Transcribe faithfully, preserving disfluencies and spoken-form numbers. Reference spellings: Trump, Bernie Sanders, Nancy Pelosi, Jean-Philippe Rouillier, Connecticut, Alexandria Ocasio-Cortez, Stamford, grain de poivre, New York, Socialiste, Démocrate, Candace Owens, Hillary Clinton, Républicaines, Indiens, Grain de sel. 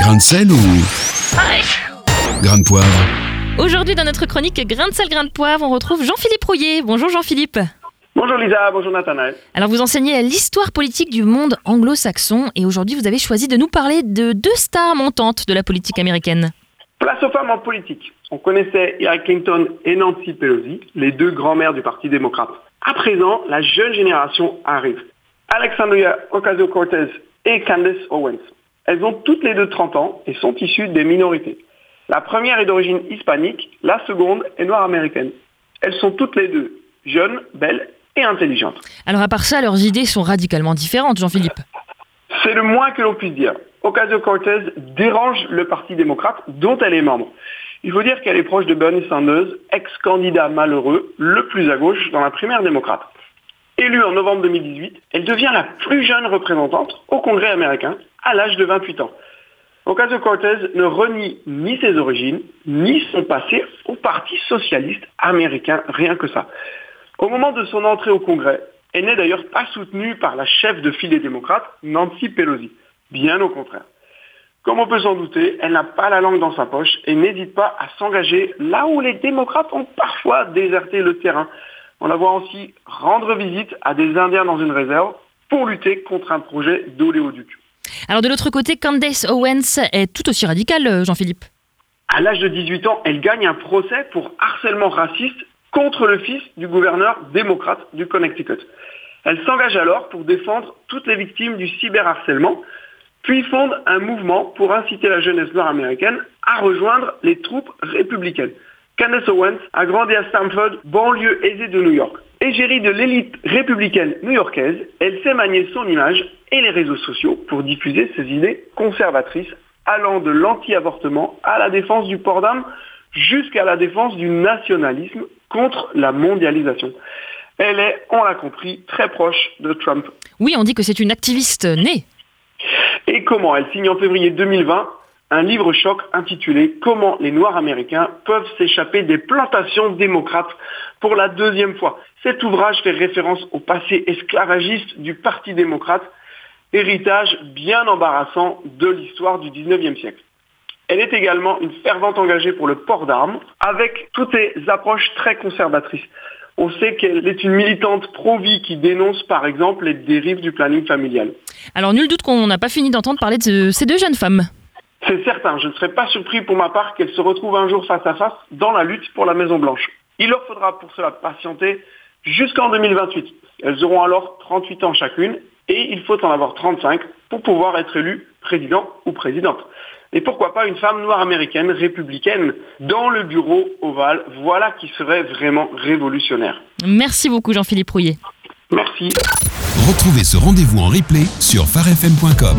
Grain de sel ou grain de poivre? Aujourd'hui dans notre chronique Grain de sel, grain de poivre, on retrouve Jean-Philippe Rouillier. Bonjour Jean-Philippe. Bonjour Lisa, bonjour Nathanaël. Alors vous enseignez l'histoire politique du monde anglo-saxon et aujourd'hui vous avez choisi de nous parler de deux stars montantes de la politique américaine. Place aux femmes en politique. On connaissait Hillary Clinton et Nancy Pelosi, les deux grands-mères du Parti démocrate. À présent, la jeune génération arrive. Alexandria Ocasio-Cortez et Candace Owens. Elles ont toutes les deux trente ans et sont issues des minorités. La première est d'origine hispanique, la seconde est noire américaine. Elles sont toutes les deux jeunes, belles et intelligentes. Alors à part ça, leurs idées sont radicalement différentes, Jean-Philippe. C'est le moins que l'on puisse dire. Ocasio-Cortez dérange le Parti démocrate dont elle est membre. Il faut dire qu'elle est proche de Bernie Sanders, ex-candidat malheureux, le plus à gauche dans la primaire démocrate. Élue en novembre deux mille dix-huit, elle devient la plus jeune représentante au Congrès américain à l'âge de vingt-huit ans. Ocasio-Cortez ne renie ni ses origines, ni son passé au Parti socialiste américain, rien que ça. Au moment de son entrée au Congrès, elle n'est d'ailleurs pas soutenue par la chef de file des démocrates, Nancy Pelosi. Bien au contraire. Comme on peut s'en douter, elle n'a pas la langue dans sa poche et n'hésite pas à s'engager là où les démocrates ont parfois déserté le terrain. On la voit aussi rendre visite à des Indiens dans une réserve pour lutter contre un projet d'oléoduc. Alors de l'autre côté, Candace Owens est tout aussi radicale, Jean-Philippe. À l'âge de dix-huit ans, elle gagne un procès pour harcèlement raciste contre le fils du gouverneur démocrate du Connecticut. Elle s'engage alors pour défendre toutes les victimes du cyberharcèlement, puis fonde un mouvement pour inciter la jeunesse noire américaine à rejoindre les troupes républicaines. Candace Owens a grandi à Stamford, banlieue aisée de New York. Égérie de l'élite républicaine new-yorkaise, elle sait manier son image et les réseaux sociaux pour diffuser ses idées conservatrices, allant de l'anti-avortement à la défense du port d'armes jusqu'à la défense du nationalisme contre la mondialisation. Elle est, on l'a compris, très proche de Trump. Oui, on dit que c'est une activiste née. Et comment? Elle signe en février deux mille vingt un livre choc intitulé « Comment les Noirs américains peuvent s'échapper des plantations démocrates » pour la deuxième fois. Cet ouvrage fait référence au passé esclavagiste du Parti démocrate, héritage bien embarrassant de l'histoire du dix-neuvième siècle. Elle est également une fervente engagée pour le port d'armes, avec toutes ses approches très conservatrices. On sait qu'elle est une militante pro-vie qui dénonce par exemple les dérives du planning familial. Alors nul doute qu'on n'a pas fini d'entendre parler de ces deux jeunes femmes. C'est certain, je ne serais pas surpris pour ma part qu'elles se retrouvent un jour face à face dans la lutte pour la Maison-Blanche. Il leur faudra pour cela patienter jusqu'en deux mille vingt-huit. Elles auront alors trente-huit ans chacune et il faut en avoir trente-cinq pour pouvoir être élu président ou présidente. Et pourquoi pas une femme noire américaine, républicaine, dans le bureau ovale. Voilà qui serait vraiment révolutionnaire. Merci beaucoup Jean-Philippe Rouillier. Merci. Retrouvez ce rendez-vous en replay sur far f m point com.